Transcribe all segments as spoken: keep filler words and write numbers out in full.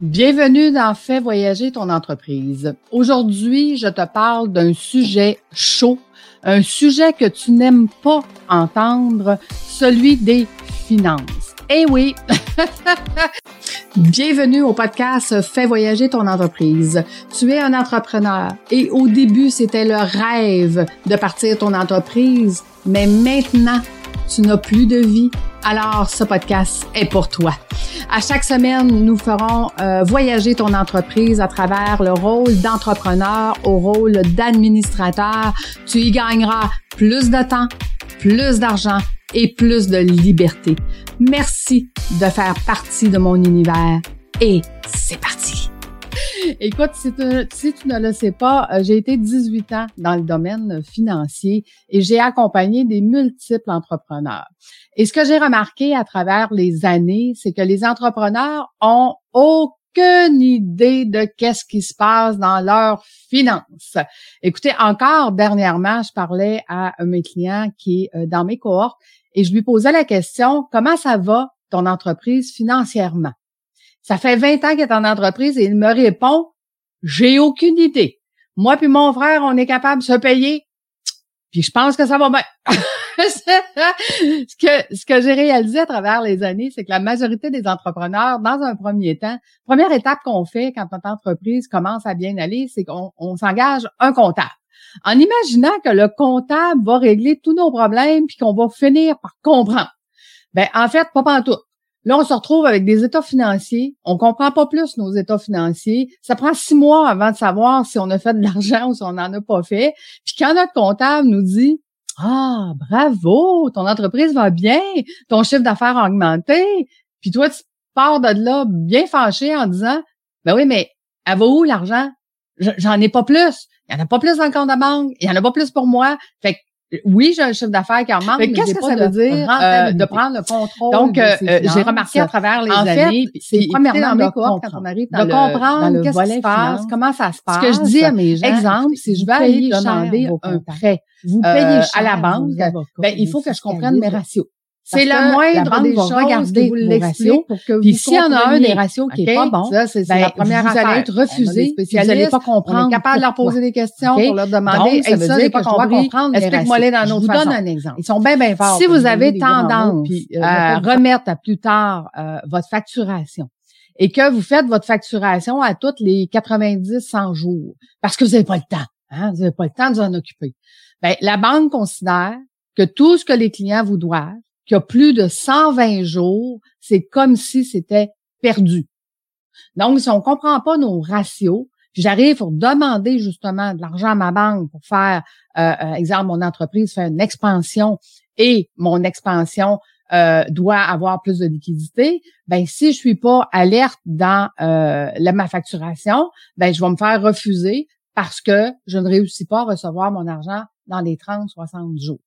Bienvenue dans Fais voyager ton entreprise. Aujourd'hui, je te parle d'un sujet chaud, un sujet que tu n'aimes pas entendre, celui des finances. Eh oui! Bienvenue au podcast Fais voyager ton entreprise. Tu es un entrepreneur et au début, c'était le rêve de partir ton entreprise, mais maintenant, tu n'as plus de vie. Alors, ce podcast est pour toi. À chaque semaine, nous ferons euh, voyager ton entreprise à travers le rôle d'entrepreneur au rôle d'administrateur. Tu y gagneras plus de temps, plus d'argent et plus de liberté. Merci de faire partie de mon univers et c'est parti! Écoute, si tu, si tu ne le sais pas, j'ai été dix-huit ans dans le domaine financier et j'ai accompagné des multiples entrepreneurs. Et ce que j'ai remarqué à travers les années, c'est que les entrepreneurs ont aucune idée de qu'est-ce qui se passe dans leurs finances. Écoutez, encore dernièrement, je parlais à mes clients qui est dans mes cohortes et je lui posais la question « Comment ça va ton entreprise financièrement? » Ça fait vingt ans qu'il est en entreprise et il me répond « J'ai aucune idée. Moi puis mon frère, on est capable de se payer, puis je pense que ça va bien. » Ce que, ce que j'ai réalisé à travers les années, c'est que la majorité des entrepreneurs, dans un premier temps, première étape qu'on fait quand notre entreprise commence à bien aller, c'est qu'on on s'engage un comptable. En imaginant que le comptable va régler tous nos problèmes puis qu'on va finir par comprendre. Ben en fait, pas pantoute. Là, on se retrouve avec des états financiers. On comprend pas plus nos états financiers. Ça prend six mois avant de savoir si on a fait de l'argent ou si on n'en a pas fait. Puis quand notre comptable nous dit « Ah, bravo, ton entreprise va bien, ton chiffre d'affaires a augmenté. » Puis toi, tu pars de là bien fâché en disant « Ben oui, mais elle va où l'argent? J'en ai pas plus. Il n'y en a pas plus dans le compte de banque. Il n'y en a pas plus pour moi. » Fait que oui, j'ai un chiffre d'affaires qui remonte, mais, mais qu'est-ce que ça veut dire euh, de prendre le contrôle? Donc, euh, j'ai remarqué à travers les en années, fait, c'est premièrement de comprendre, quand on arrive dans de le, comprendre dans qu'est-ce qui se passe, comment ça se passe. Ce que je dis à mes gens, exemple, si je vais aller demander un prêt, vous payez cher à la banque, ben il faut que je comprenne mes ratios. C'est le moindre des choses que vous l'expliquez pour que vous puis s'il y en a un des ratios qui est pas bon, c'est la première affaire. Vous allez être refusé, vous allez pas comprendre. On est capable de leur poser des questions pour leur demander ça veut dire que je dois comprendre. Explique-moi les dans notre façon. Je vous donne un exemple. Ils sont bien bien forts. Si vous avez tendance à remettre à plus tard votre facturation et que vous faites votre facturation à toutes les quatre-vingt-dix à cent jours parce que vous n'avez pas le temps, hein, vous n'avez pas le temps de vous en occuper. Ben la banque considère que tout ce que les clients vous doivent qu'il y a plus de cent vingt jours, c'est comme si c'était perdu. Donc, si on comprend pas nos ratios, puis j'arrive pour demander justement de l'argent à ma banque pour faire, euh, euh, exemple, mon entreprise fait une expansion et mon expansion euh, doit avoir plus de liquidité, ben si je suis pas alerte dans euh, la, ma facturation, ben je vais me faire refuser parce que je ne réussis pas à recevoir mon argent dans les trente à soixante jours.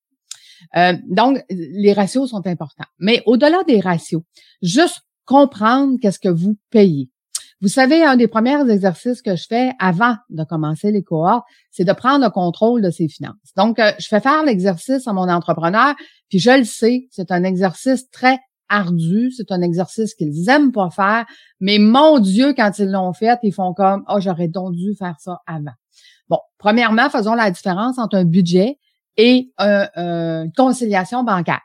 Euh, donc, les ratios sont importants. Mais au-delà des ratios, juste comprendre qu'est-ce que vous payez. Vous savez, un des premiers exercices que je fais avant de commencer les cohortes, c'est de prendre le contrôle de ses finances. Donc, euh, je fais faire l'exercice à mon entrepreneur, puis je le sais, c'est un exercice très ardu, c'est un exercice qu'ils aiment pas faire, mais mon Dieu, quand ils l'ont fait, ils font comme « Ah, oh, j'aurais donc dû faire ça avant ». Bon, premièrement, faisons la différence entre un budget et euh, euh, une conciliation bancaire.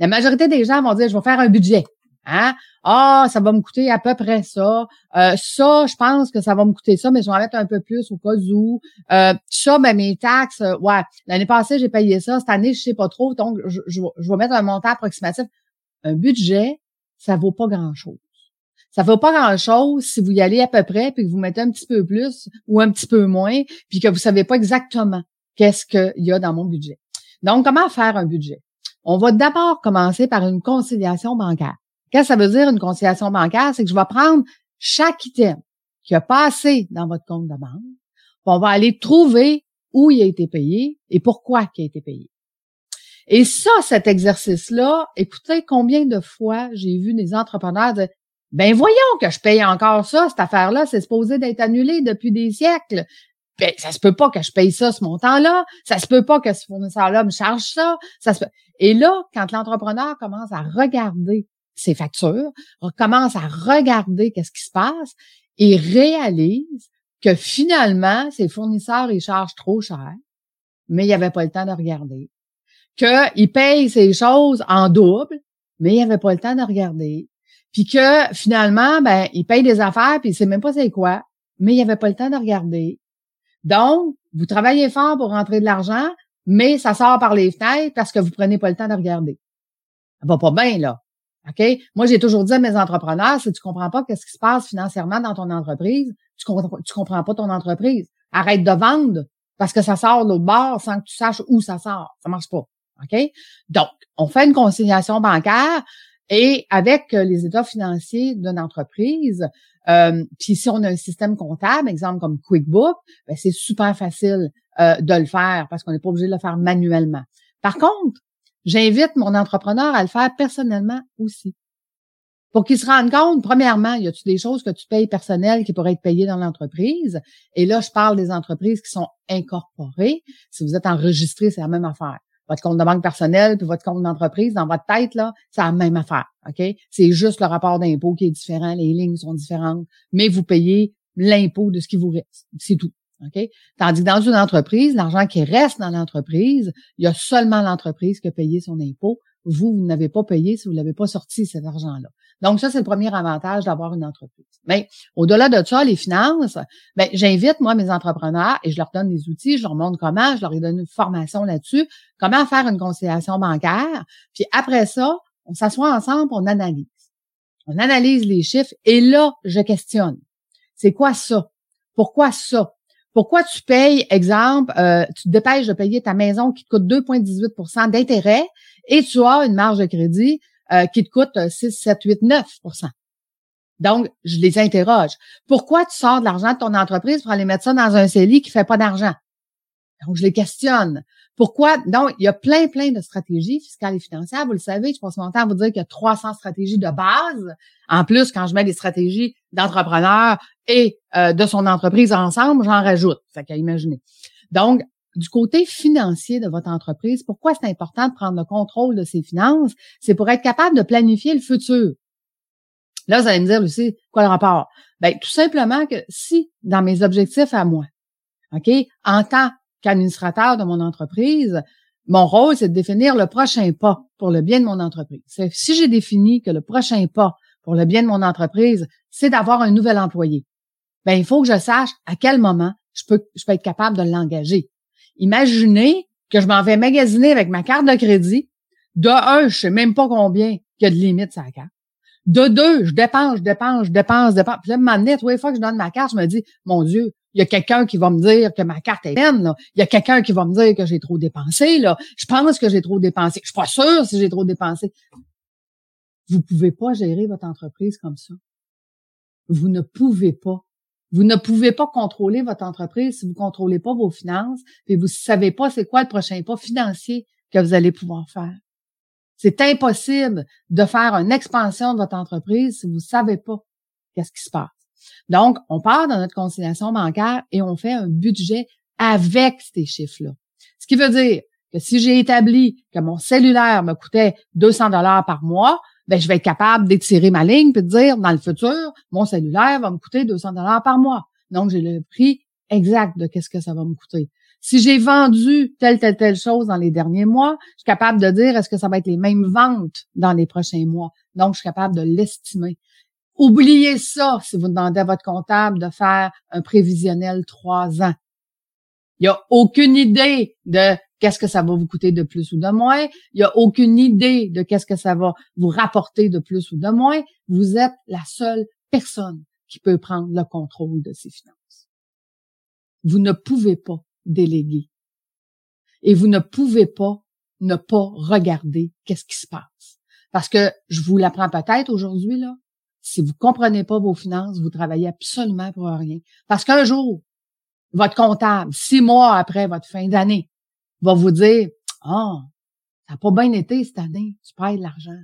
La majorité des gens vont dire, je vais faire un budget. Hein? Ah, ça va me coûter à peu près ça. Euh, ça, je pense que ça va me coûter ça, mais je vais en mettre un peu plus au cas où. Euh, ça, ben, mes taxes, ouais, l'année passée, j'ai payé ça. Cette année, je sais pas trop, donc je, je, je vais mettre un montant approximatif. Un budget, ça vaut pas grand-chose. Ça vaut pas grand-chose si vous y allez à peu près puis que vous mettez un petit peu plus ou un petit peu moins puis que vous savez pas exactement qu'est-ce qu'il y a dans mon budget. Donc, comment faire un budget? On va d'abord commencer par une conciliation bancaire. Qu'est-ce que ça veut dire, une conciliation bancaire? C'est que je vais prendre chaque item qui a passé dans votre compte de banque, puis on va aller trouver où il a été payé et pourquoi il a été payé. Et ça, cet exercice-là, écoutez, combien de fois j'ai vu des entrepreneurs dire « Ben voyons que je paye encore ça, cette affaire-là, c'est supposé d'être annulé depuis des siècles. » Ben, ça se peut pas que je paye ça, ce montant-là. Ça se peut pas que ce fournisseur-là me charge ça. Ça se peut. Et là, quand l'entrepreneur commence à regarder ses factures, commence à regarder qu'est-ce qui se passe, et réalisent que finalement, ses fournisseurs, ils chargent trop cher, mais il n'avait pas le temps de regarder. Qu'ils payent ces choses en double, mais il n'avait pas le temps de regarder. Puis que finalement, ben, ils payent des affaires, puis ils ne savent même pas c'est quoi, mais il n'avait pas le temps de regarder. Donc, vous travaillez fort pour rentrer de l'argent, mais ça sort par les fenêtres parce que vous prenez pas le temps de regarder. Ça va pas bien, là. OK? Moi, j'ai toujours dit à mes entrepreneurs, si tu comprends pas qu'est-ce qui se passe financièrement dans ton entreprise, tu comprends, tu comprends pas ton entreprise. Arrête de vendre parce que ça sort de l'autre bord sans que tu saches où ça sort. Ça marche pas. OK? Donc, on fait une conciliation bancaire et avec les états financiers d'une entreprise, euh, puis si on a un système comptable, exemple comme QuickBook, ben c'est super facile euh, de le faire parce qu'on n'est pas obligé de le faire manuellement. Par contre, j'invite mon entrepreneur à le faire personnellement aussi. Pour qu'il se rende compte, premièrement, y a-t-il des choses que tu payes personnelles qui pourraient être payées dans l'entreprise? Et là, je parle des entreprises qui sont incorporées. Si vous êtes enregistré, c'est la même affaire. Votre compte de banque personnelle puis votre compte d'entreprise, dans votre tête, là, c'est la même affaire, OK? C'est juste le rapport d'impôt qui est différent, les lignes sont différentes, mais vous payez l'impôt de ce qui vous reste, c'est tout, OK? Tandis que dans une entreprise, l'argent qui reste dans l'entreprise, il y a seulement l'entreprise qui a payé son impôt. Vous, vous n'avez pas payé si vous l'avez pas sorti, cet argent-là. Donc, ça, c'est le premier avantage d'avoir une entreprise. Mais au-delà de ça, les finances, ben j'invite, moi, mes entrepreneurs et je leur donne des outils, je leur montre comment, je leur ai donné une formation là-dessus, comment faire une conciliation bancaire. Puis après ça, on s'assoit ensemble, on analyse. On analyse les chiffres et là, je questionne. C'est quoi ça? Pourquoi ça? Pourquoi tu payes, exemple, euh, tu te dépêches de payer ta maison qui te coûte deux virgule dix-huit pour cent d'intérêt et tu as une marge de crédit euh, qui te coûte six, sept, huit, neuf pour cent. Donc, je les interroge. Pourquoi tu sors de l'argent de ton entreprise pour aller mettre ça dans un C E L I qui fait pas d'argent? Donc, je les questionne. Pourquoi? Donc, il y a plein, plein de stratégies fiscales et financières. Vous le savez, je passe mon temps à vous dire qu'il y a trois cents stratégies de base. En plus, quand je mets des stratégies d'entrepreneur et euh, de son entreprise ensemble, j'en rajoute. Ça fait qu'à imaginer. Donc, du côté financier de votre entreprise, pourquoi c'est important de prendre le contrôle de ses finances? C'est pour être capable de planifier le futur. Là, vous allez me dire, Lucie, quoi le rapport? Bien, tout simplement que si, dans mes objectifs à moi, OK, en tant administrateur de mon entreprise, mon rôle, c'est de définir le prochain pas pour le bien de mon entreprise. C'est, si j'ai défini que le prochain pas pour le bien de mon entreprise, c'est d'avoir un nouvel employé, bien, il faut que je sache à quel moment je peux, je peux être capable de l'engager. Imaginez que je m'en vais magasiner avec ma carte de crédit. De un, je sais même pas combien il y a de limite sur la carte. De deux, je dépense, je dépense, je dépense, je dépense. Puis là, m'en est, toutes les fois que je donne ma carte, je me dis, mon Dieu, il y a quelqu'un qui va me dire que ma carte est pleine, là. Il y a quelqu'un qui va me dire que j'ai trop dépensé, là. Je pense que j'ai trop dépensé. Je suis pas sûre si j'ai trop dépensé. Vous pouvez pas gérer votre entreprise comme ça. Vous ne pouvez pas. Vous ne pouvez pas contrôler votre entreprise si vous contrôlez pas vos finances et vous savez pas c'est quoi le prochain pas financier que vous allez pouvoir faire. C'est impossible de faire une expansion de votre entreprise si vous savez pas qu'est-ce qui se passe. Donc, on part de notre conciliation bancaire et on fait un budget avec ces chiffres-là. Ce qui veut dire que si j'ai établi que mon cellulaire me coûtait deux cents dollars par mois, ben je vais être capable d'étirer ma ligne puis de dire, dans le futur, mon cellulaire va me coûter deux cents dollars par mois. Donc, j'ai le prix exact de qu'est-ce que ça va me coûter. Si j'ai vendu telle, telle, telle chose dans les derniers mois, je suis capable de dire, est-ce que ça va être les mêmes ventes dans les prochains mois? Donc, je suis capable de l'estimer. Oubliez ça si vous demandez à votre comptable de faire un prévisionnel trois ans. Il n'y a aucune idée de qu'est-ce que ça va vous coûter de plus ou de moins. Il n'y a aucune idée de qu'est-ce que ça va vous rapporter de plus ou de moins. Vous êtes la seule personne qui peut prendre le contrôle de ses finances. Vous ne pouvez pas déléguer. Et vous ne pouvez pas ne pas regarder qu'est-ce qui se passe. Parce que je vous l'apprends peut-être aujourd'hui, là. Si vous comprenez pas vos finances, vous travaillez absolument pour rien. Parce qu'un jour, votre comptable, six mois après votre fin d'année, va vous dire, « Ah, ça n'a pas bien été cette année, tu perds de l'argent.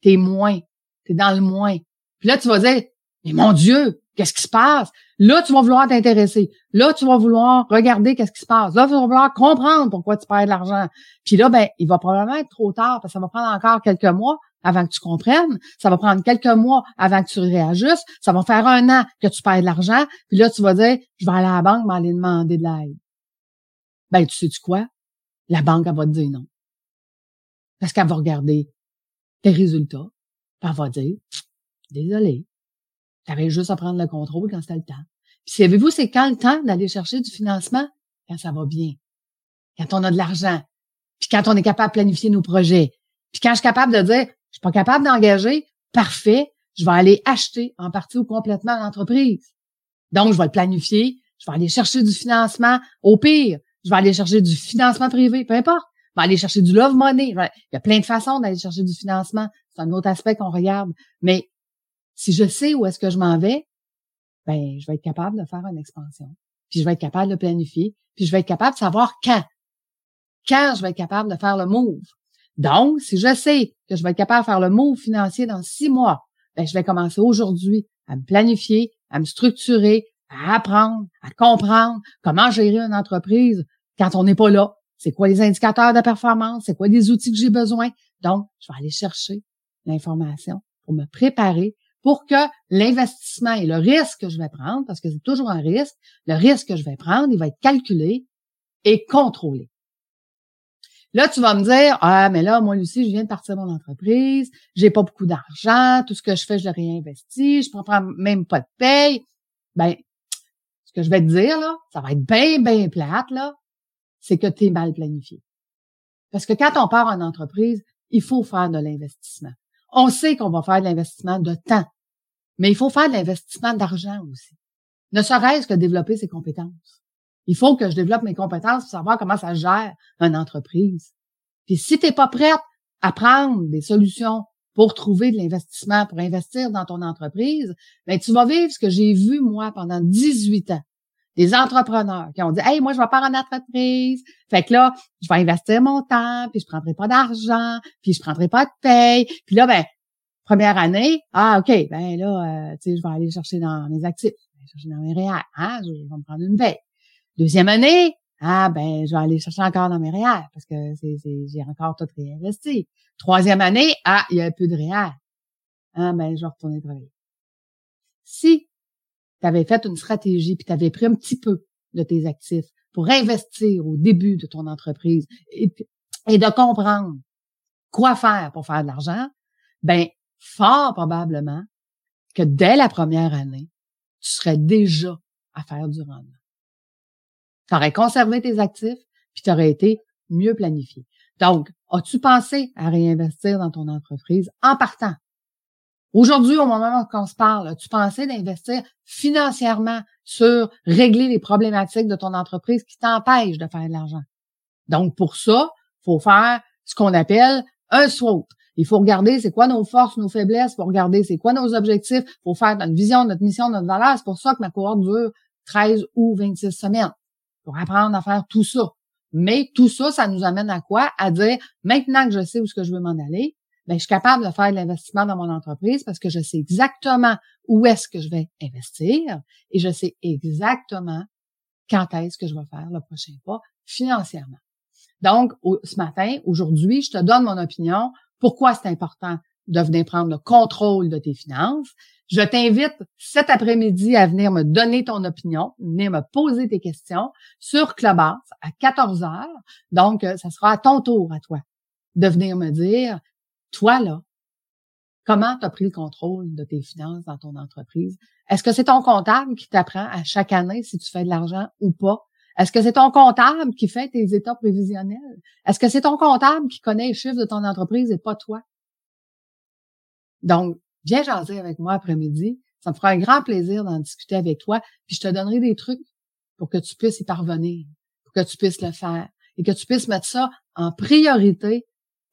T'es moins, t'es dans le moins. » Puis là, tu vas dire, « Mais mon Dieu, qu'est-ce qui se passe? » Là, tu vas vouloir t'intéresser. Là, tu vas vouloir regarder qu'est-ce qui se passe. Là, tu vas vouloir comprendre pourquoi tu perds de l'argent. Puis là, ben, il va probablement être trop tard parce que ça va prendre encore quelques mois avant que tu comprennes, ça va prendre quelques mois avant que tu réajustes, ça va faire un an que tu perds de l'argent, puis là, tu vas dire, je vais aller à la banque, m'aller demander de l'aide. Ben, tu sais-tu quoi? La banque, elle va te dire non. Parce qu'elle va regarder tes résultats, puis elle va dire, désolé, t'avais juste à prendre le contrôle quand c'était le temps. Puis savez-vous, c'est quand le temps d'aller chercher du financement? Quand ça va bien, quand on a de l'argent, puis quand on est capable de planifier nos projets, puis quand je suis capable de dire, je suis pas capable d'engager, parfait, je vais aller acheter en partie ou complètement l'entreprise. Donc, je vais le planifier, je vais aller chercher du financement, au pire, je vais aller chercher du financement privé, peu importe, je vais aller chercher du love money. Il y a plein de façons d'aller chercher du financement, c'est un autre aspect qu'on regarde, mais si je sais où est-ce que je m'en vais, ben je vais être capable de faire une expansion, puis je vais être capable de le planifier, puis je vais être capable de savoir quand, quand je vais être capable de faire le move. Donc, si je sais que je vais être capable de faire le move financier dans six mois, ben je vais commencer aujourd'hui à me planifier, à me structurer, à apprendre, à comprendre comment gérer une entreprise quand on n'est pas là. C'est quoi les indicateurs de performance? C'est quoi les outils que j'ai besoin? Donc, je vais aller chercher l'information pour me préparer pour que l'investissement et le risque que je vais prendre, parce que c'est toujours un risque, le risque que je vais prendre, il va être calculé et contrôlé. Là, tu vas me dire, ah, mais là, moi, Lucie, je viens de partir de mon entreprise, j'ai pas beaucoup d'argent, tout ce que je fais, je le réinvestis, je ne prends même pas de paye. Ben, ce que je vais te dire, là, ça va être bien, bien plate, là, c'est que tu es mal planifié. Parce que quand on part en entreprise, il faut faire de l'investissement. On sait qu'on va faire de l'investissement de temps, mais il faut faire de l'investissement d'argent aussi. Ne serait-ce que développer ses compétences. Il faut que je développe mes compétences pour savoir comment ça gère une entreprise. Puis si tu n'es pas prête à prendre des solutions pour trouver de l'investissement, pour investir dans ton entreprise, bien, tu vas vivre ce que j'ai vu, moi, pendant dix-huit ans. Des entrepreneurs qui ont dit « Hey, moi, je vais pas en entreprise. Fait que là, je vais investir mon temps, puis je prendrai pas d'argent, puis je prendrai pas de paye. » Puis là, ben première année, « Ah, OK, ben là, euh, tu sais, je vais aller chercher dans mes actifs, je vais aller chercher dans mes R E E R, hein, je vais me prendre une paye. » Deuxième année, ah ben je vais aller chercher encore dans mes R E E R parce que c'est, c'est, j'ai encore tout réinvesti. Troisième année, ah, il y a plus de R E E R. Ah ben je vais retourner travailler. Si tu avais fait une stratégie puis tu avais pris un petit peu de tes actifs pour investir au début de ton entreprise et, et de comprendre quoi faire pour faire de l'argent, ben fort probablement que dès la première année, tu serais déjà à faire du rendement. Tu aurais conservé tes actifs, puis tu aurais été mieux planifié. Donc, as-tu pensé à réinvestir dans ton entreprise en partant? Aujourd'hui, au moment qu'on se parle, as-tu pensé d'investir financièrement sur régler les problématiques de ton entreprise qui t'empêchent de faire de l'argent? Donc, pour ça, il faut faire ce qu'on appelle un SWOT. Il faut regarder c'est quoi nos forces, nos faiblesses, il faut regarder c'est quoi nos objectifs, il faut faire notre vision, notre mission, notre valeur. C'est pour ça que ma cohorte dure treize ou vingt-six semaines. Pour apprendre à faire tout ça. Mais tout ça, ça nous amène à quoi? À dire, maintenant que je sais où ce que je veux m'en aller, ben, je suis capable de faire de l'investissement dans mon entreprise parce que je sais exactement où est-ce que je vais investir et je sais exactement quand est-ce que je vais faire le prochain pas financièrement. Donc, au, ce matin, aujourd'hui, je te donne mon opinion. Pourquoi c'est important de venir prendre le contrôle de tes finances? Je t'invite cet après-midi à venir me donner ton opinion, venir me poser tes questions sur Clubhouse à quatorze heures. Donc, ça sera à ton tour à toi de venir me dire, toi là, comment tu as pris le contrôle de tes finances dans ton entreprise? Est-ce que c'est ton comptable qui t'apprend à chaque année si tu fais de l'argent ou pas? Est-ce que c'est ton comptable qui fait tes états prévisionnels? Est-ce que c'est ton comptable qui connaît les chiffres de ton entreprise et pas toi? Donc, viens jaser avec moi après-midi. Ça me fera un grand plaisir d'en discuter avec toi. Puis je te donnerai des trucs pour que tu puisses y parvenir, pour que tu puisses le faire et que tu puisses mettre ça en priorité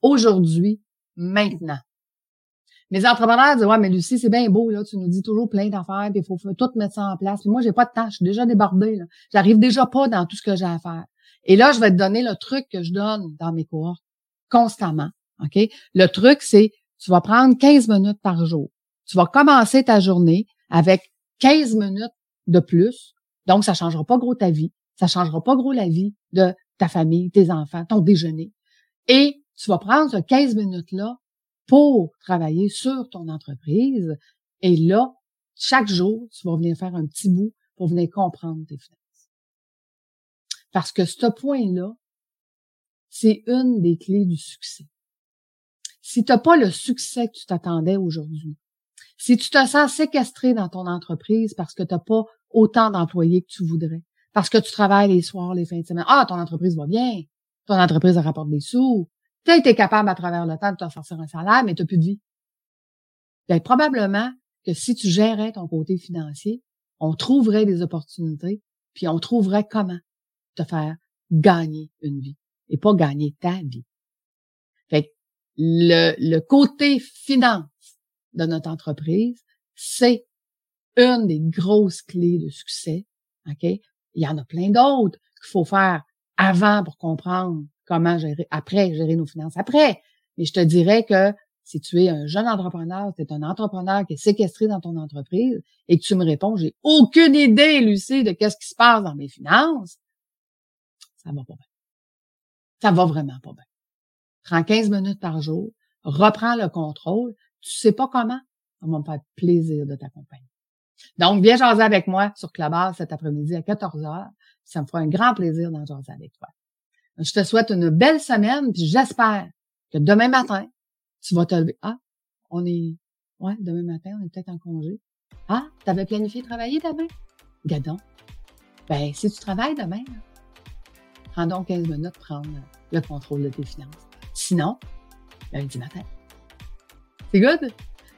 aujourd'hui, maintenant. Mes entrepreneurs disent « Ouais, mais Lucie, c'est bien beau, là, tu nous dis toujours plein d'affaires, puis il faut tout mettre ça en place. Puis moi, j'ai pas de temps, je suis déjà débordée, là. J'arrive déjà pas dans tout ce que j'ai à faire. » Et là, je vais te donner le truc que je donne dans mes cohortes constamment. OK? Le truc, c'est tu vas prendre quinze minutes par jour. Tu vas commencer ta journée avec quinze minutes de plus. Donc, ça changera pas gros ta vie. Ça changera pas gros la vie de ta famille, tes enfants, ton déjeuner. Et tu vas prendre ce quinze minutes-là pour travailler sur ton entreprise. Et là, chaque jour, tu vas venir faire un petit bout pour venir comprendre tes finances. Parce que ce point-là, c'est une des clés du succès. Si tu n'as pas le succès que tu t'attendais aujourd'hui, si tu te sens séquestré dans ton entreprise parce que tu n'as pas autant d'employés que tu voudrais, parce que tu travailles les soirs, les fins de semaine, ah, ton entreprise va bien, ton entreprise rapporte des sous, tu as été capable à travers le temps de te sortir un salaire, mais tu n'as plus de vie. Bien, probablement que si tu gérais ton côté financier, on trouverait des opportunités, puis on trouverait comment te faire gagner une vie et pas gagner ta vie. Fait que le, le côté finance de notre entreprise, c'est une des grosses clés de succès. OK? Il y en a plein d'autres qu'il faut faire avant pour comprendre comment gérer, après, gérer nos finances après. Mais je te dirais que si tu es un jeune entrepreneur, tu es un entrepreneur qui est séquestré dans ton entreprise et que tu me réponds, j'ai aucune idée, Lucie, de qu'est-ce qui se passe dans mes finances, ça va pas bien. Ça va vraiment pas bien. Prends quinze minutes par jour, reprends le contrôle. Tu sais pas comment? Ça va me faire plaisir de t'accompagner. Donc, viens jaser avec moi sur Clubhouse cet après-midi à quatorze heures. Ça me fera un grand plaisir d'en jaser avec toi. Je te souhaite une belle semaine, puis j'espère que demain matin, tu vas te lever. Ah, on est... Ouais, demain matin, on est peut-être en congé. Ah, t'avais planifié travailler demain? Gadon. Ben, si tu travailles demain, là, prends donc quinze minutes pour prendre le contrôle de tes finances. Sinon, lundi matin. C'est good?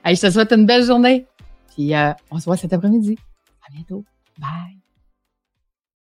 Allez, je te souhaite une belle journée. Puis, euh, on se voit cet après-midi. À bientôt. Bye!